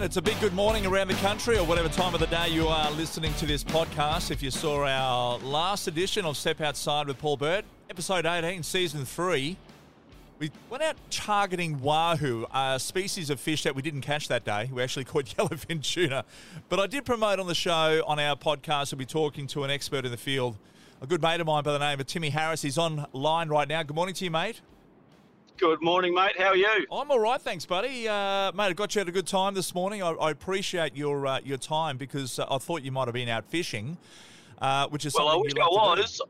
that. It's a big good morning around the country, or whatever time of the day you are listening to this podcast. If you saw our last edition of Step Outside with Paul Burt, episode 18, season 3, we went out targeting wahoo, a species of fish that we didn't catch that day. We actually caught yellowfin tuna. But I did promote on the show, on our podcast, we'll be talking to an expert in the field, a good mate of mine by the name of Timmy Harris. He's online right now. Good morning to you, mate. Good morning, mate. How are you? I'm all right, thanks, buddy. Mate, I got you at a good time this morning. I appreciate your time because I thought you might have been out fishing, which is something you like to do.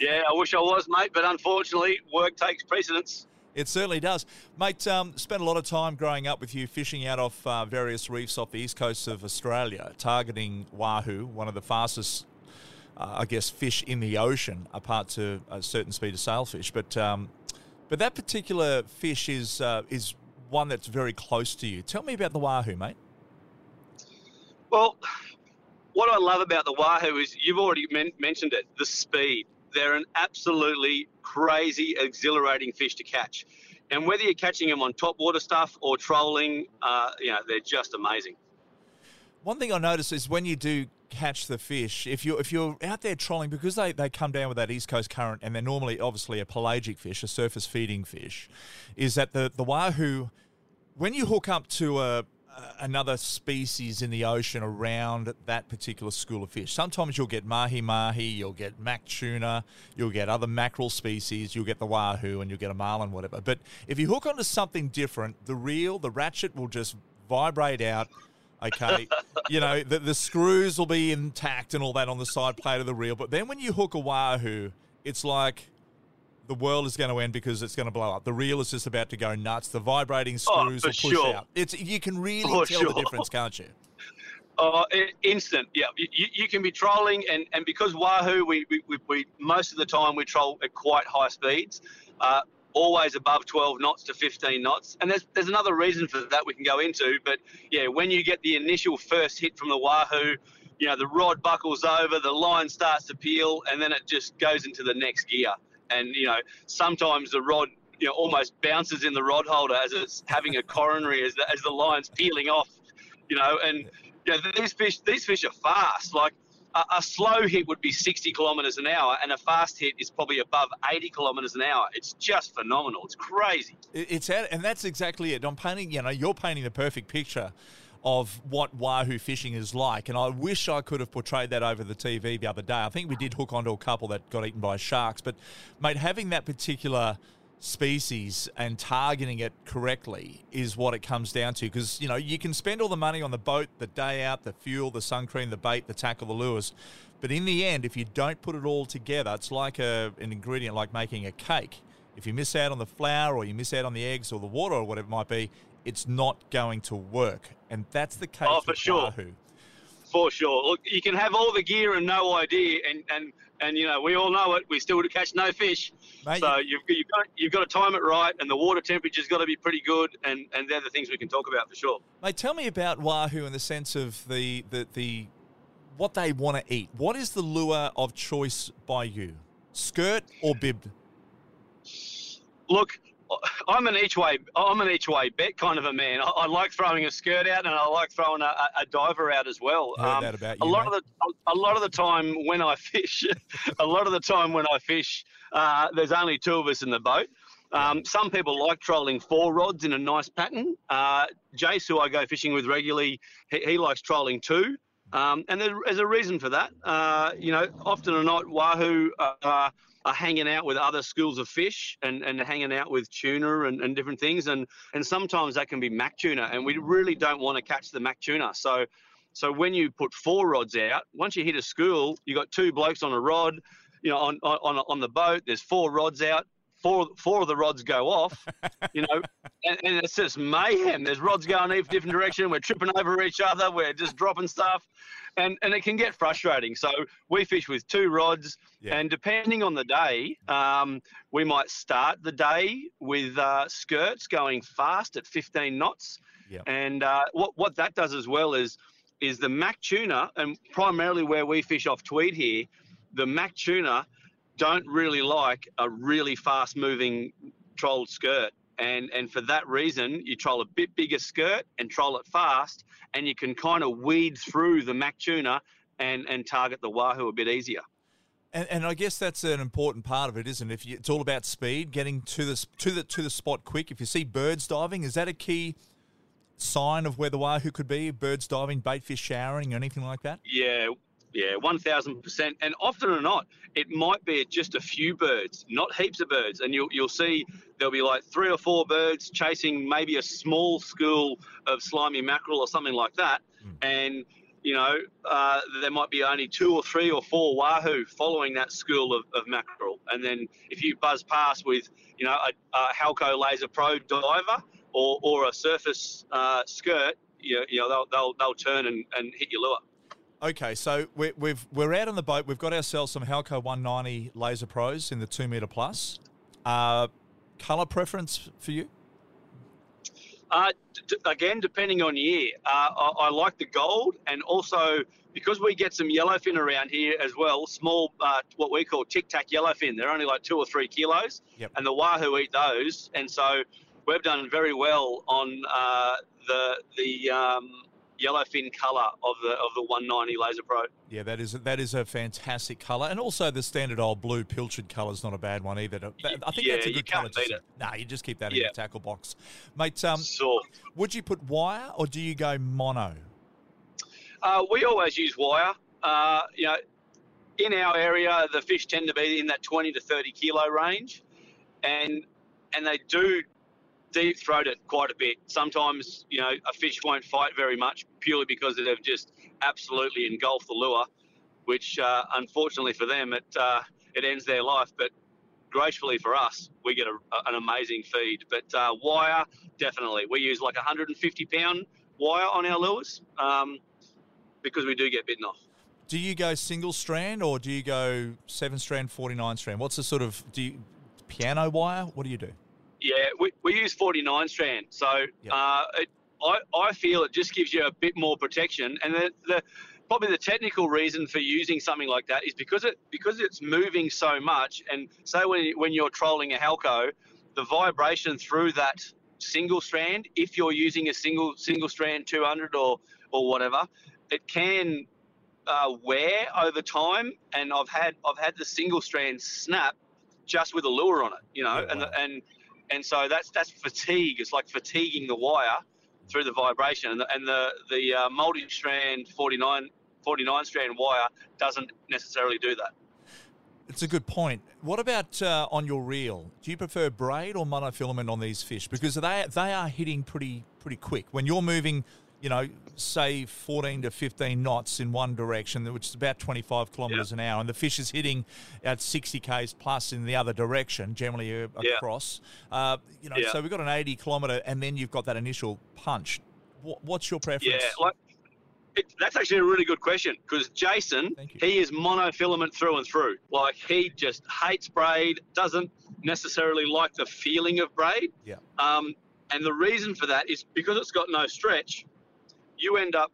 Yeah, I wish I was, mate, but unfortunately, work takes precedence. It certainly does. Mate, spent a lot of time growing up with you fishing out off various reefs off the east coast of Australia, targeting wahoo, one of the fastest, I guess, fish in the ocean, apart to a certain speed of sailfish. But that particular fish is one that's very close to you. Tell me about the wahoo, mate. Well, what I love about the wahoo is, you've already mentioned it, the speed. They're an absolutely crazy, exhilarating fish to catch. And whether you're catching them on topwater stuff or trolling, they're just amazing. One thing I notice is when you do catch the fish, if you're out there trolling, because they come down with that east coast current, and they're normally obviously a pelagic fish, a surface feeding fish, is that the wahoo, when you hook up to another species in the ocean around that particular school of fish, sometimes you'll get mahi-mahi, you'll get mac tuna, you'll get other mackerel species, you'll get the wahoo, and you'll get a marlin, whatever. But if you hook onto something different, the reel, the ratchet will just vibrate out. Okay, you know, the screws will be intact and all that on the side plate of the reel. But then when you hook a wahoo, it's like the world is going to end because it's going to blow up. The reel is just about to go nuts. The vibrating screws will push out. You can really tell the difference, can't you? Instant, yeah. You can be trolling, and because wahoo, we most of the time we troll at quite high speeds, always above 12 knots to 15 knots. And there's another reason for that we can go into. But, yeah, when you get the initial first hit from the wahoo, you know, the rod buckles over, the line starts to peel, and then it just goes into the next gear. And, you know, sometimes the rod, you know, almost bounces in the rod holder as it's having a coronary as the line's peeling off, you know. And, you know, these fish are fast. Like, a slow hit would be 60 kilometres an hour, and a fast hit is probably above 80 kilometres an hour. It's just phenomenal. It's crazy. And that's exactly it. You're painting the perfect picture of what wahoo fishing is like, and I wish I could have portrayed that over the TV the other day. I think we did hook onto a couple that got eaten by sharks, but, mate, having that particular species and targeting it correctly is what it comes down to, because, you know, you can spend all the money on the boat, the day out, the fuel, the sun cream, the bait, the tackle, the lures, but in the end, if you don't put it all together, it's like an ingredient, like making a cake. If you miss out on the flour, or you miss out on the eggs or the water or whatever it might be, it's not going to work, and that's the case with wahoo. For sure. Look, you can have all the gear and no idea, and you know, we all know it. We still catch no fish. Mate, so you've got to time it right, and the water temperature's got to be pretty good, and they're the things we can talk about for sure. Mate, tell me about wahoo in the sense of the what they want to eat. What is the lure of choice by you? Skirt or bibbed? Look, I'm an each way bet kind of a man. I like throwing a skirt out, and I like throwing a diver out as well. Heard that about you, a lot of the time when I fish, there's only two of us in the boat. Some people like trolling four rods in a nice pattern. Jace, who I go fishing with regularly, he likes trolling two. And there's a reason for that. You know, often or not, wahoo are hanging out with other schools of fish and hanging out with tuna and different things. And sometimes that can be mac tuna, and we really don't want to catch the mac tuna. So when you put four rods out, once you hit a school, you got two blokes on a rod, you know, on the boat, there's four rods out. Four of the rods go off, you know, and it's just mayhem. There's rods going in a different direction. We're tripping over each other. We're just dropping stuff, and it can get frustrating. So we fish with two rods, and depending on the day, we might start the day with skirts going fast at 15 knots. Yep. And what that does as well is the mac tuna, and primarily where we fish off Tweed here, the mac tuna don't really like a really fast-moving trolled skirt. And for that reason, you troll a bit bigger skirt and troll it fast, and you can kind of weed through the mac tuna and target the wahoo a bit easier. And I guess that's an important part of it, isn't it? If you, it's all about speed, getting to the spot quick. If you see birds diving, is that a key sign of where the wahoo could be? Birds diving, bait fish showering, anything like that? Yeah, 1,000%. And often or not, it might be just a few birds, not heaps of birds. And you'll see there'll be like 3 or 4 birds chasing maybe a small school of slimy mackerel or something like that. And, you know, there might be only 2 or 3 or 4 wahoo following that school of mackerel. And then if you buzz past with, you know, a Halco Laser Pro diver or a surface skirt, you know they'll turn and hit your lure. Okay, so we're out on the boat. We've got ourselves some Halco 190 Laser Pros in the 2 metre plus. Colour preference for you? Again, depending on year. I like the gold, and also because we get some yellowfin around here as well, small, what we call tic-tac yellowfin. They're only like 2 or 3 kilos, yep. And the wahoo eat those. And so we've done very well on the yellowfin colour of the 190 Laser Pro. Yeah, that is a fantastic colour, and also the standard old blue pilchard colour is not a bad one either. I think that's a good colour. No, you just keep that in your tackle box, mate. Sure. Would you put wire or do you go mono? We always use wire. You know, in our area, the fish tend to be in that 20 to 30 kilo range, and they do deep throat it quite a bit. Sometimes, you know, a fish won't fight very much purely because they've just absolutely engulfed the lure, which unfortunately for them, it ends their life. But gracefully for us, we get an amazing feed. But wire, definitely. We use like 150-pound wire on our lures because we do get bitten off. Do you go single strand or do you go 7-strand, 49-strand? What's the sort of piano wire? What do you do? Yeah, we use 49 strand, so yep. I feel it just gives you a bit more protection, and probably the technical reason for using something like that is because it's moving so much, and say when you're trolling a Halco, the vibration through that single strand, if you're using a single strand 200 or whatever, it can wear over time, and I've had the single strand snap just with a lure on it, you know, yeah, And so that's fatigue. It's like fatiguing the wire through the vibration. And the multi-strand 49-strand wire doesn't necessarily do that. It's a good point. What about on your reel? Do you prefer braid or monofilament on these fish? Because they are hitting pretty quick. When you're moving, you know, say 14 to 15 knots in one direction, which is about 25 kilometres an hour, and the fish is hitting at 60 k's plus in the other direction, generally across. You know, so we've got an 80 kilometre, and then you've got that initial punch. What's your preference? Yeah, that's actually a really good question, because Jason, he is monofilament through and through. Like, he just hates braid, doesn't necessarily like the feeling of braid. Yeah. And the reason for that is because it's got no stretch. You end up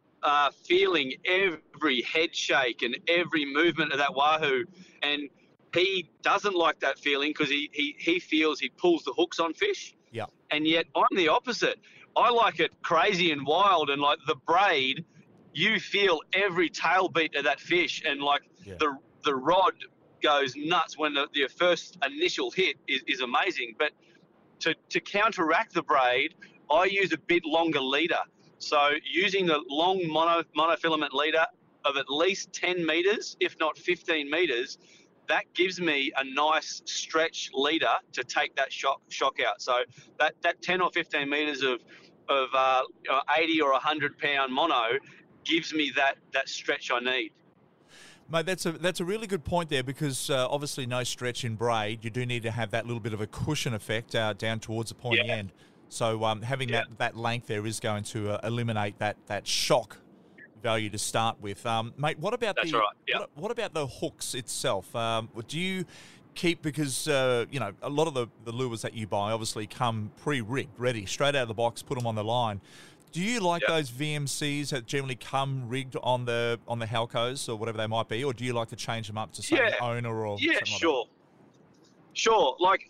feeling every head shake and every movement of that wahoo. And he doesn't like that feeling because he feels he pulls the hooks on fish. Yeah. And yet I'm the opposite. I like it crazy and wild, and like the braid, you feel every tail beat of that fish, and like the rod goes nuts when the first initial hit is amazing. But to counteract the braid, I use a bit longer leader. So using the long monofilament leader of at least 10 metres, if not 15 metres, that gives me a nice stretch leader to take that shock out. So that 10 or 15 metres of 80 or 100-pound mono gives me that stretch I need. Mate, that's a really good point there, because obviously no stretch in braid. You do need to have that little bit of a cushion effect down towards the pointy end. So having that length there is going to eliminate that shock value to start with. Mate, what about what about the hooks itself? Do you keep, because you know, a lot of the lures that you buy obviously come pre-rigged, ready, straight out of the box, put them on the line. Do you like those VMCs that generally come rigged on the Halcos or whatever they might be, or do you like to change them up to say the owner or something like that? Sure. Like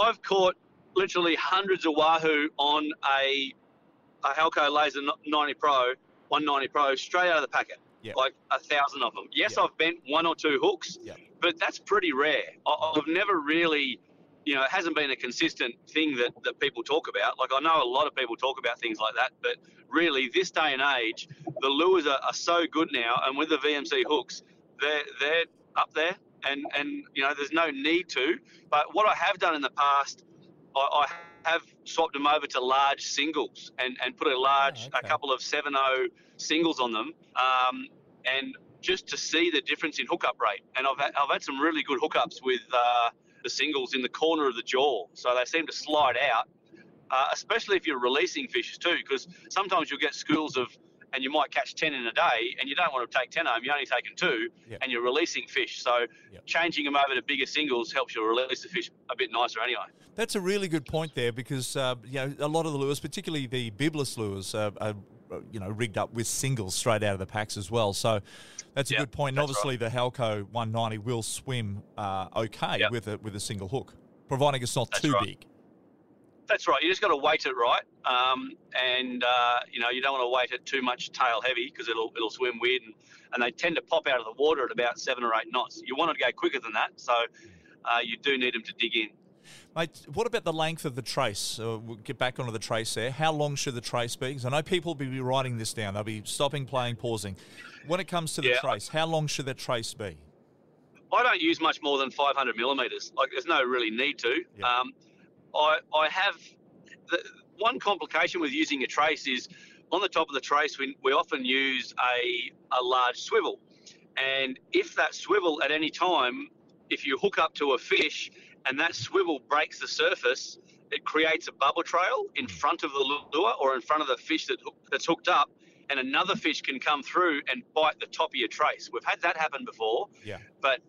I've caught literally hundreds of wahoo on a Halco Laser 190 Pro straight out of the packet. Yep. Like 1,000 of them. Yes, yep. I've bent one or two hooks, yep. But that's pretty rare. I've never really, you know, it hasn't been a consistent thing that people talk about. Like, I know a lot of people talk about things like that, but really this day and age, the lures are so good now, and with the VMC hooks, they're up there, and you know, there's no need to. But what I have done in the past, I have swapped them over to large singles and put a couple of 7.0 singles on them, and just to see the difference in hookup rate. And I've had some really good hookups with the singles in the corner of the jaw, so they seem to slide out, especially if you're releasing fishes too, because sometimes you'll get schools of, and you might catch 10 in a day, and you don't want to take 10 home, you're only taking 2, yep. And you're releasing fish. So yep. Changing them over to bigger singles helps you release the fish a bit nicer anyway. That's a really good point there, because you know, a lot of the lures, particularly the bibless lures, are you know, rigged up with singles straight out of the packs as well. So that's a yep, good point. And obviously right. The Halco 190 will swim okay yep. with a single hook, providing it's not that's too right. big. That's right. You just got to weight it right, and you know, you don't want to weight it too much tail heavy, because it'll swim weird, and they tend to pop out of the water at about 7 or 8 knots. You want it to go quicker than that, so you do need them to dig in. Mate, what about the length of the trace? We'll get back onto the trace there. How long should the trace be? Because I know people will be writing this down. They'll be stopping, playing, pausing. When it comes to the trace, how long should the trace be? I don't use much more than 500 millimetres. Like, there's no really need to. Yeah. I have one complication with using a trace is on the top of the trace, we often use a large swivel. And if that swivel at any time, if you hook up to a fish and that swivel breaks the surface, it creates a bubble trail in front of the lure or in front of the fish that's hooked up, and another fish can come through and bite the top of your trace. We've had that happen before, yeah. But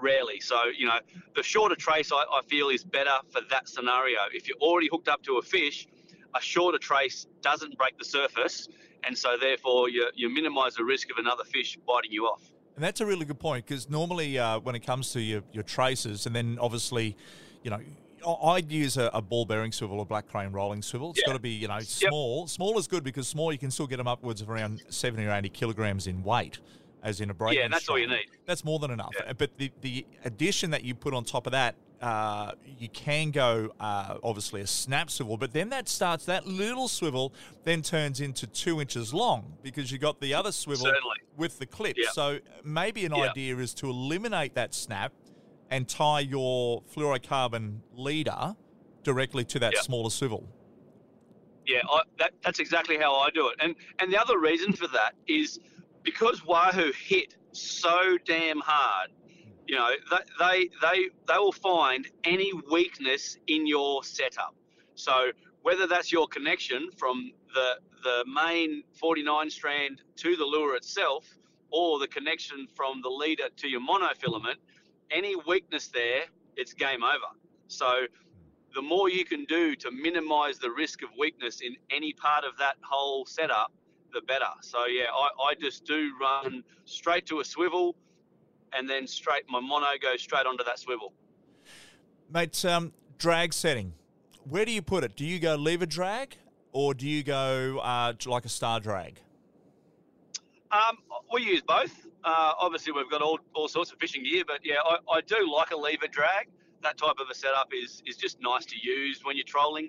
rarely. So, you know, the shorter trace I feel is better for that scenario. If you're already hooked up to a fish, a shorter trace doesn't break the surface, and so therefore you minimise the risk of another fish biting you off. And that's a really good point, because normally when it comes to your traces, and then obviously, you know, I'd use a ball bearing swivel or black crane rolling swivel. It's got to be, you know, small. Yep. Small is good, because small you can still get them upwards of around 70 or 80 kilograms in weight, as in a break. Yeah, that's all you need. That's more than enough. Yeah. But the addition that you put on top of that, you can go, obviously, a snap swivel, but then that little swivel then turns into 2 inches long, because you got the other swivel Certainly. With the clip. Yeah. So maybe an idea is to eliminate that snap and tie your fluorocarbon leader directly to that smaller swivel. Yeah, that's exactly how I do it. And the other reason for that is because wahoo hit so damn hard. You know, they will find any weakness in your setup. So whether that's your connection from the main 49 strand to the lure itself, or the connection from the leader to your monofilament, any weakness there, it's game over. So the more you can do to minimize the risk of weakness in any part of that whole setup, the better. So yeah, I just do run straight to a swivel, and then my mono goes straight onto that swivel. Mate, drag setting. Where do you put it? Do you go lever drag, or do you go like a star drag? We use both. Obviously, we've got all sorts of fishing gear, but yeah, I do like a lever drag. That type of a setup is just nice to use when you're trolling.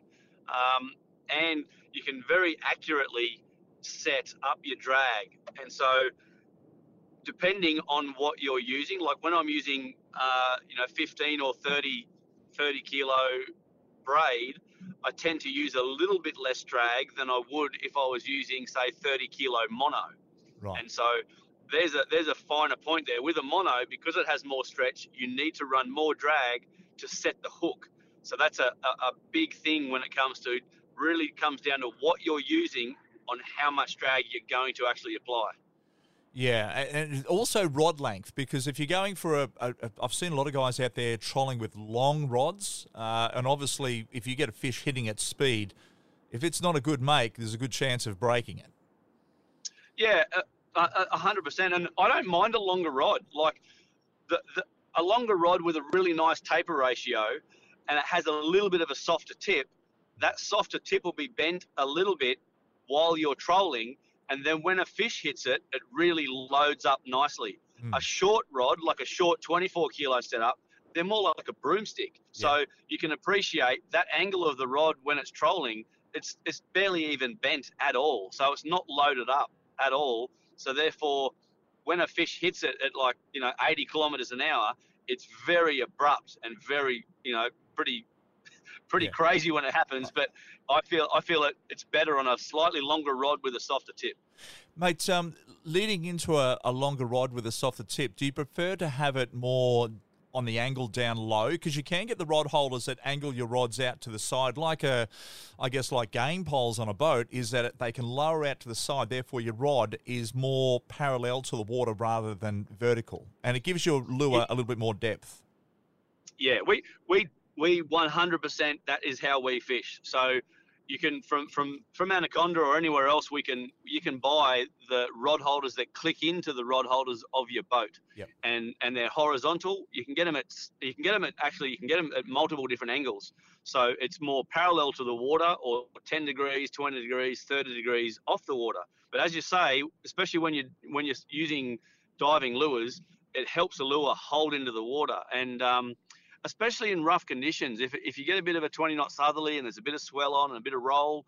And you can very accurately set up your drag. And so, depending on what you're using, like when I'm using, 15 or 30 kilo braid, I tend to use a little bit less drag than I would if I was using, say, 30 kilo mono. Right. And so there's a finer point there. With a mono, because it has more stretch, you need to run more drag to set the hook. So that's a big thing when it comes to, really comes down to what you're using on how much drag you're going to actually apply. Yeah, and also rod length, because if you're going for I've seen a lot of guys out there trolling with long rods, and obviously if you get a fish hitting at speed, if it's not a good make, there's a good chance of breaking it. Yeah, 100%, and I don't mind a longer rod. Like a longer rod with a really nice taper ratio and it has a little bit of a softer tip, that softer tip will be bent a little bit while you're trolling, and then when a fish hits it, it really loads up nicely. Mm. A short rod, like a short 24-kilo setup, they're more like a broomstick. So yeah, you can appreciate that angle of the rod when it's trolling, it's barely even bent at all. So it's not loaded up at all. So therefore, when a fish hits it at, like, 80 kilometers an hour, it's very abrupt and very, pretty crazy when it happens. But I feel it's better on a slightly longer rod with a softer tip. Mate, leading into a longer rod with a softer tip, do you prefer to have it more on the angle down low? Because you can get the rod holders that angle your rods out to the side, like game poles on a boat, is that they can lower out to the side, therefore your rod is more parallel to the water rather than vertical, and it gives your lure a little bit more depth. Yeah, we 100%, that is how we fish. So you can, from Anaconda or anywhere else, you can buy the rod holders that click into the rod holders of your boat, yep, and they're horizontal. You can get them at multiple different angles. So it's more parallel to the water, or 10 degrees, 20 degrees, 30 degrees off the water. But as you say, especially when you're using diving lures, it helps the lure hold into the water, and especially in rough conditions. If you get a bit of a 20-knot southerly and there's a bit of swell on and a bit of roll,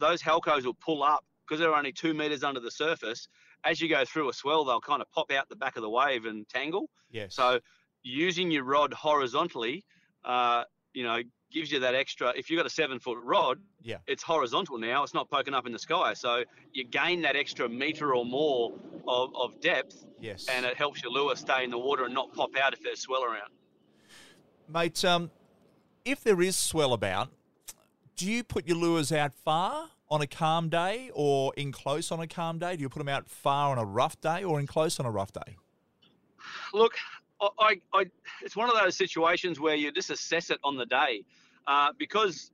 those Halcos will pull up because they're only 2 meters under the surface. As you go through a swell, they'll kind of pop out the back of the wave and tangle. Yes. So using your rod horizontally, gives you that extra. If you've got a 7-foot rod, yeah, it's horizontal now. It's not poking up in the sky. So you gain that extra meter or more of depth, yes, and it helps your lure stay in the water and not pop out if there's swell around. Mate, if there is swell about, do you put your lures out far on a calm day or in close on a calm day? Do you put them out far on a rough day or in close on a rough day? Look, it's one of those situations where you just assess it on the day, because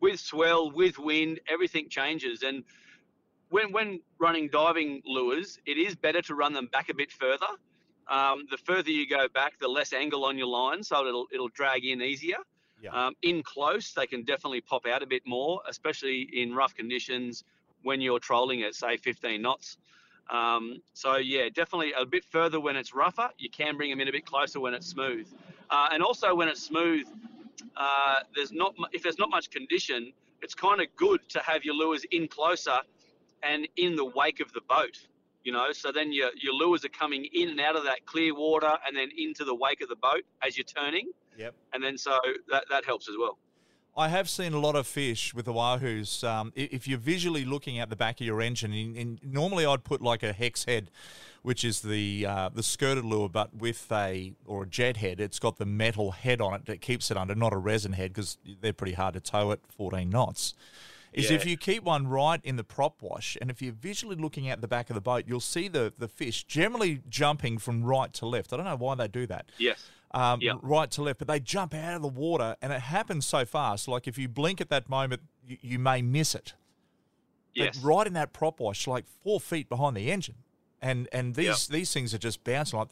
with swell, with wind, everything changes. And when running diving lures, it is better to run them back a bit further. The further you go back, the less angle on your line, so it'll drag in easier. Yeah. In close, they can definitely pop out a bit more, especially in rough conditions when you're trolling at, say, 15 knots. So, yeah, definitely a bit further when it's rougher. You can bring them in a bit closer when it's smooth. And also when it's smooth, if there's not much condition, it's kind of good to have your lures in closer and in the wake of the boat. So then your lures are coming in and out of that clear water and then into the wake of the boat as you're turning. Yep. And then so that helps as well. I have seen a lot of fish with the wahoos. If you're visually looking at the back of your engine, and normally I'd put like a hex head, which is the skirted lure, but with a jet head. It's got the metal head on it that keeps it under, not a resin head, because they're pretty hard to tow at 14 knots. Is if you keep one right in the prop wash, and if you're visually looking at the back of the boat, you'll see the fish generally jumping from right to left. I don't know why they do that. Yes. Right to left, but they jump out of the water, and it happens so fast. Like if you blink at that moment, you may miss it. Yes. But right in that prop wash, like 4 feet behind the engine, and these things are just bouncing. Like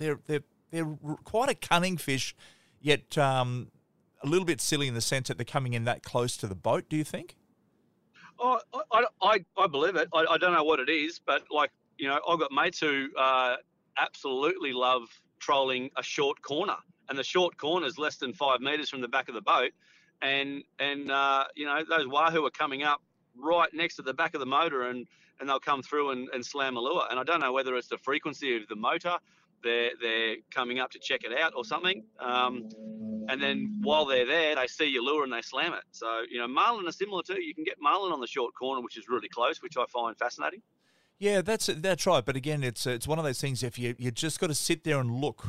they're quite a cunning fish, yet a little bit silly in the sense that they're coming in that close to the boat. Do you think? Oh, I believe it. I don't know what it is, but I've got mates who absolutely love trolling a short corner, and the short corner is less than 5 meters from the back of the boat, and those wahoo are coming up right next to the back of the motor, and they'll come through and slam a lure. And I don't know whether it's the frequency of the motor, they're coming up to check it out or something. And then while they're there, they see your lure and they slam it. So, marlin are similar too. You can get marlin on the short corner, which is really close, which I find fascinating. Yeah, that's right. But again, it's one of those things, if you just got to sit there and look,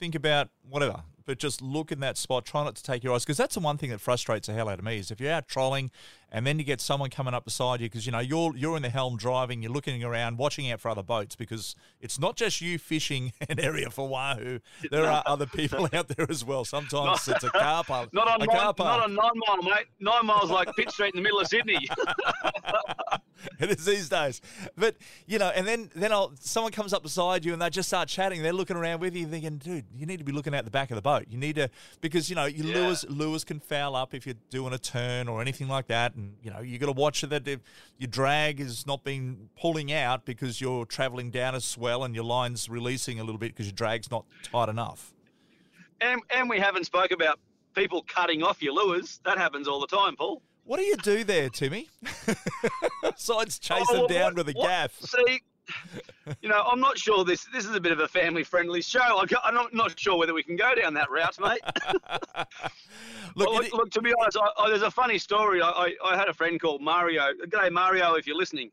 think about whatever, but just look in that spot, try not to take your eyes, because that's the one thing that frustrates the hell out of me is if you're out trolling and then you get someone coming up beside you because, you're in the helm driving, you're looking around, watching out for other boats, because it's not just you fishing an area for wahoo. There are other people out there as well. Sometimes it's a car park. Not on 9 Mile, mate. 9 Mile's like Pitt Street in the middle of Sydney. It is these days. But, you know, and then someone comes up beside you and they just start chatting. They're looking around with you thinking, dude, you need to be looking out the back of the boat. You need to, because, you know, your lures can foul up if you're doing a turn or anything like that. And, you know, you got to watch that if your drag is not being pulling out because you're traveling down a swell and your line's releasing a little bit because your drag's not tight enough. And we haven't spoke about people cutting off your lures. That happens all the time, Paul. What do you do there, Timmy? Besides chase them down with a gaff. See, you know, I'm not sure this is a bit of a family-friendly show. I'm not sure whether we can go down that route, mate. Look, to be honest, there's a funny story. I had a friend called Mario. G'day, Mario, if you're listening.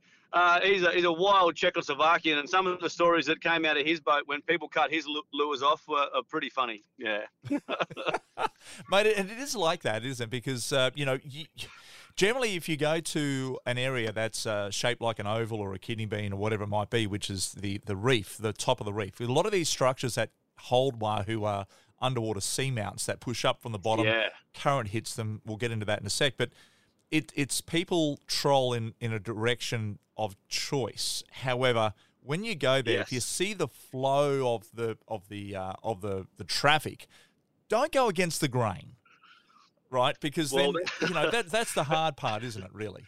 He's a wild Czechoslovakian, and some of the stories that came out of his boat when people cut his lures off are pretty funny. Yeah. Mate, and it is like that, isn't it? Because, you know, generally if you go to an area that's shaped like an oval or a kidney bean or whatever it might be, which is the reef, the top of the reef, a lot of these structures that hold wahoo are underwater seamounts that push up from the bottom. Yeah. Current hits them. We'll get into that in a sec, but... It's people troll in a direction of choice. However, when you go there, if you see the flow of the traffic, don't go against the grain, right? Because then you know that's the hard part, isn't it? Really.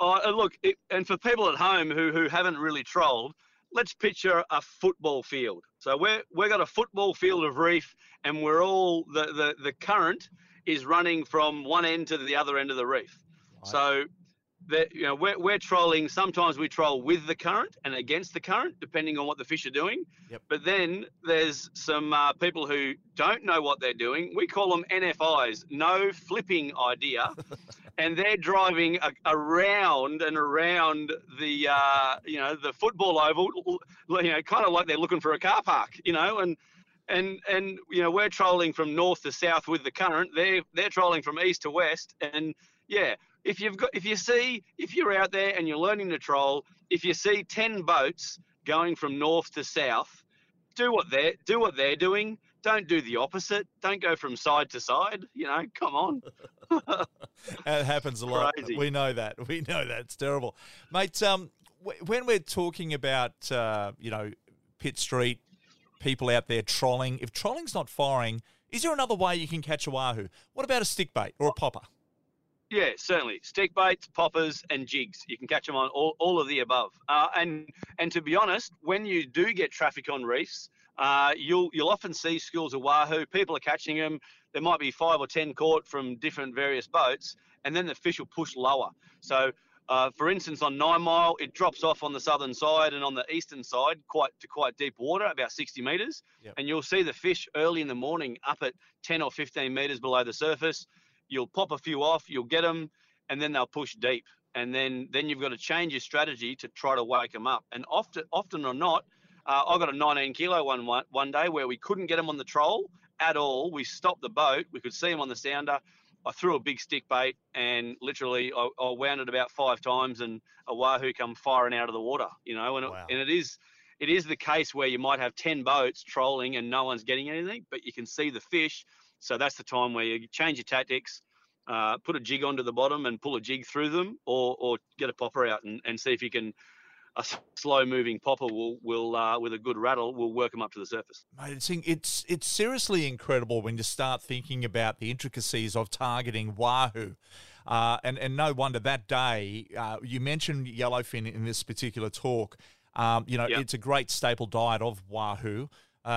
Look, and for people at home who haven't really trolled, let's picture a football field. So we've got a football field of reef, and we're all the current is running from one end to the other end of the reef. So, you know, we're trolling. Sometimes we troll with the current and against the current, depending on what the fish are doing. Yep. But then there's some people who don't know what they're doing. We call them NFIs, no flipping idea. And they're driving around and around the football oval, you know, kind of like they're looking for a car park, you know, and you know, we're trolling from north to south with the current. They're trolling from east to west, and yeah. If you're out there and you're learning to troll, if you see 10 boats going from north to south, do what they're doing. Don't do the opposite. Don't go from side to side. You know, come on. It happens a lot. Crazy. We know that. It's terrible, mate. When we're talking about you know, Pitt Street, people out there trolling. If trolling's not firing, is there another way you can catch a wahoo? What about a stick bait or a popper? Yeah, certainly. Stick baits, poppers, and jigs. You can catch them on all of the above. And to be honest, when you do get traffic on reefs, you'll often see schools of wahoo. People are catching them. There might be 5 or 10 caught from different various boats, and then the fish will push lower. So, for instance, on 9 Mile, it drops off on the southern side and on the eastern side to quite deep water, about 60 metres. Yep. And you'll see the fish early in the morning up at 10 or 15 metres below the surface. You'll pop a few off, you'll get them, and then they'll push deep. And then you've got to change your strategy to try to wake them up. And often or not, I got a 19-kilo one day where we couldn't get them on the troll at all. We stopped the boat. We could see them on the sounder. I threw a big stick bait, and literally I wound it about 5 times, and a wahoo come firing out of the water. You know, and wow. It is the case where you might have 10 boats trolling and no one's getting anything, but you can see the fish. So that's the time where you change your tactics, put a jig onto the bottom and pull a jig through them, or get a popper out and see if you can. A slow-moving popper will with a good rattle will work them up to the surface. Mate, it's seriously incredible when you start thinking about the intricacies of targeting wahoo, and no wonder that day you mentioned yellowfin in this particular talk. You know, It's a great staple diet of wahoo. You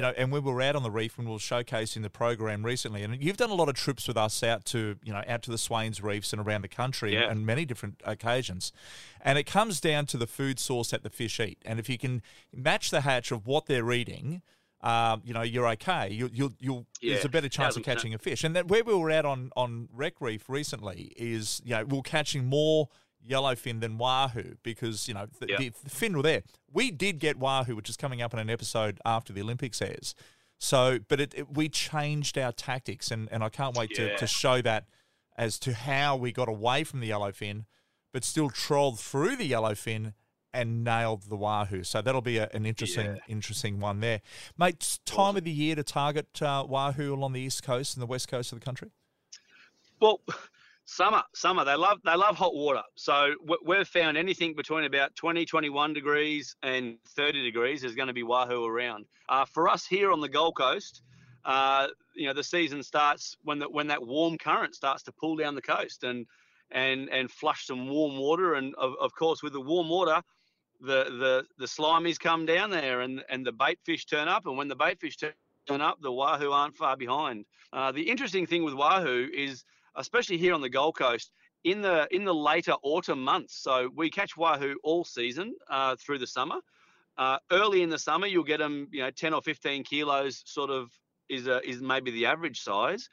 know, and we were out on the reef when we were showcasing the program recently, and you've done a lot of trips with us out to the Swains Reefs and around the country and many different occasions. And it comes down to the food source that the fish eat. And if you can match the hatch of what they're eating, you know, you're okay. There's a better chance of catching a fish. And that where we were out on Wreck Reef recently is, you know, we're catching more yellowfin than wahoo because, you know, the fin were there. We did get wahoo, which is coming up in an episode after the Olympics airs. So, but we changed our tactics, and I can't wait to show that as to how we got away from the yellowfin but still trolled through the yellowfin and nailed the wahoo. So that'll be an interesting one there. Mate, time of the year to target wahoo along the east coast and the west coast of the country? Well... Summer. They love hot water. So we've found anything between about 20, 21 degrees and 30 degrees is going to be wahoo around. For us here on the Gold Coast, the season starts when that warm current starts to pull down the coast and flush some warm water. And of course, with the warm water, the slimies come down there and the bait fish turn up. And when the bait fish turn up, the wahoo aren't far behind. The interesting thing with wahoo is, especially here on the Gold Coast, in the later autumn months. So we catch wahoo all season through the summer. Early in the summer, you'll get them, 10 or 15 kilos sort of is maybe the average size.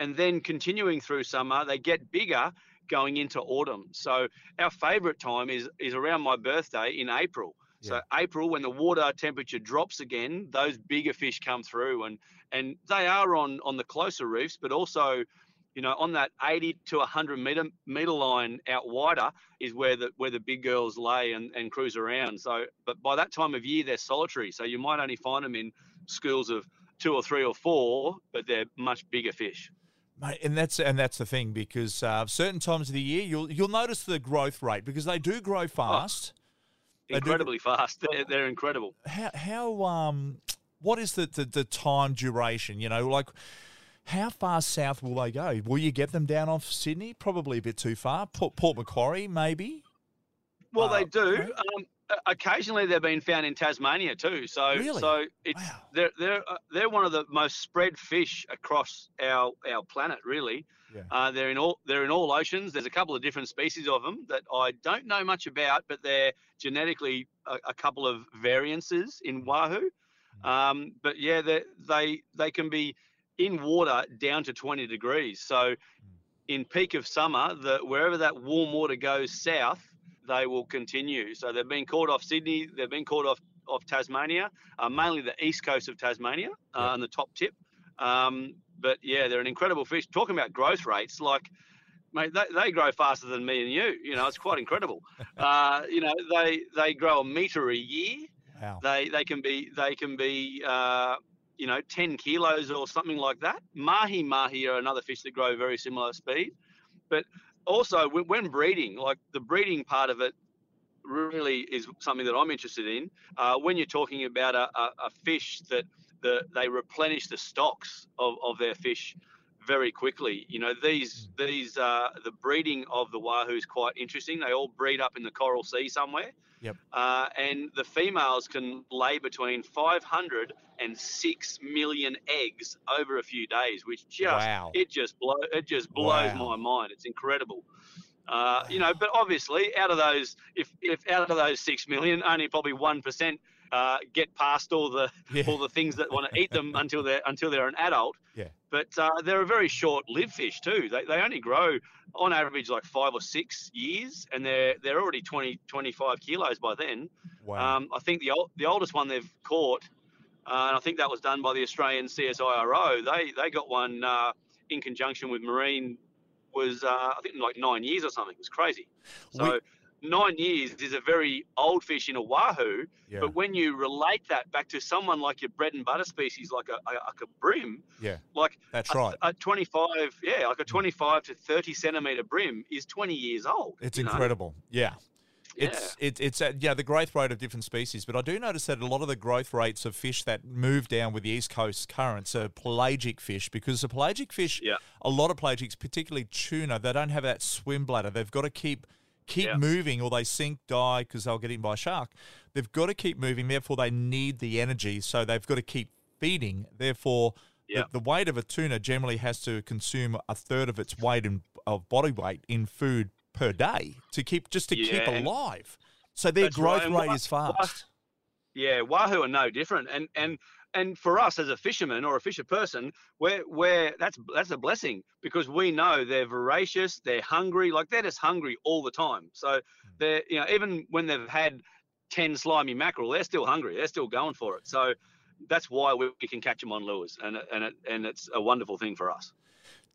And then continuing through summer, they get bigger going into autumn. So our favourite time is around my birthday in April. Yeah. So April, when the water temperature drops again, those bigger fish come through. And they are on the closer reefs, but also, on that 80 to 100 meter line out wider is where the big girls lay and cruise around. So, but by that time of year, they're solitary. So you might only find them in schools of 2 or 3 or 4, but they're much bigger fish. Mate, and that's the thing, because certain times of the year you'll notice the growth rate, because they do grow fast. Oh, incredibly fast. They're incredible. How what is the time duration? How far south will they go? Will you get them down off Sydney? Probably a bit too far. Port Macquarie, maybe? Well, they do. Occasionally, they've been found in Tasmania too. So, really? So it's, wow. They're one of the most spread fish across our planet, really. Yeah. They're in all oceans. There's a couple of different species of them that I don't know much about, but they're genetically a couple of variances in wahoo. But yeah, they can be in water down to 20 degrees. So in peak of summer, wherever that warm water goes south, they will continue. So they've been caught off Sydney, they've been caught off Tasmania, mainly the east coast of Tasmania on the top tip. But yeah, they're an incredible fish. Talking about growth rates, like, mate, they grow faster than me and you. It's quite incredible. They grow a metre a year. Wow. They can be 10 kilos or something like that. Mahi are another fish that grow very similar speed. But also when breeding, like the breeding part of it really is something that I'm interested in. When you're talking about a fish that they replenish the stocks of their fish very quickly. The breeding of the wahoo is quite interesting. They all breed up in the Coral Sea somewhere. Yep. And the females can lay between 500 and 6 million eggs over a few days, which blows my mind. It's incredible. But obviously out of those, if out of those 6 million, only probably 1% get past all the things that want to eat them until they're an adult. Yeah. But they're a very short-lived fish too. They only grow on average like 5 or 6 years, and they're already 20, 25 kilos by then. Wow. I think the oldest one they've caught, and I think that was done by the Australian CSIRO. They got one in conjunction with Marine, was I think like 9 years or something. It was crazy. So. 9 years is a very old fish in a wahoo, yeah. But when you relate that back to someone like your bread and butter species, like a brim, yeah, like that's right. A 25, yeah, like a 25 to 30 centimeter brim is 20 years old. It's incredible, yeah. It's the growth rate of different species, but I do notice that a lot of the growth rates of fish that move down with the East Coast currents are pelagic fish, because the pelagic fish, yeah. A lot of pelagics, particularly tuna, they don't have that swim bladder. They've got to keep moving, or they sink, die, because they'll get eaten by a shark. They've got to keep moving, therefore they need the energy, so they've got to keep feeding. Therefore, the weight of a tuna generally has to consume a third of its weight of body weight in food per day to keep alive. So their growth rate is fast. Yeah, wahoo are no different, and for us as a fisherman or a fisher person, that's a blessing, because we know they're voracious, they're hungry, like they're just hungry all the time. So they're, even when they've had 10 slimy mackerel, they're still hungry, they're still going for it. So that's why we can catch them on lures, and it's a wonderful thing for us.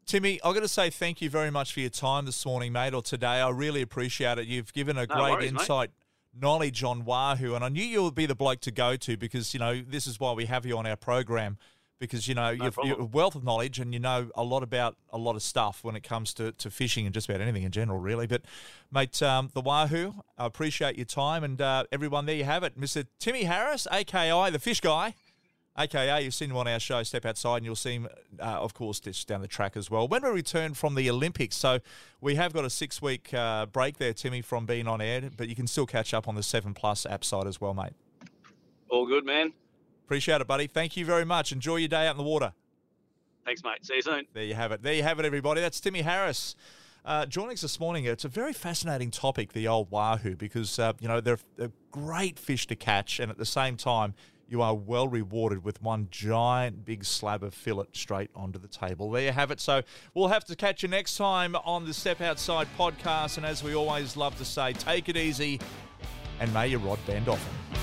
Timmy, I've got to say thank you very much for your time this morning, mate, or today. I really appreciate it. You've given a great insight, mate. Knowledge on wahoo, and I knew you would be the bloke to go to, because this is why we have you on our program, because, you know, you're a wealth of knowledge and you know a lot about a lot of stuff when it comes to fishing and just about anything in general, really. But, mate, the Wahoo, I appreciate your time. And everyone, there you have it. Mr. Timmy Harris, a.k.a. the Fish Guy, a.k.a. you've seen him on our show, Step Outside, and you'll see him, of course, down the track as well when we return from the Olympics. So we have got a 6-week break there, Timmy, from being on air, but you can still catch up on the 7 Plus app side as well, mate. All good, man. Appreciate it, buddy. Thank you very much. Enjoy your day out in the water. Thanks, mate. See you soon. There you have it. There you have it, everybody. That's Timmy Harris. Joining us this morning, it's a very fascinating topic, the old Wahoo, because, you know, they're a great fish to catch, and at the same time, you are well rewarded with one giant big slab of fillet straight onto the table. There you have it. So we'll have to catch you next time on the Step Outside podcast. And as we always love to say, take it easy and may your rod bend often.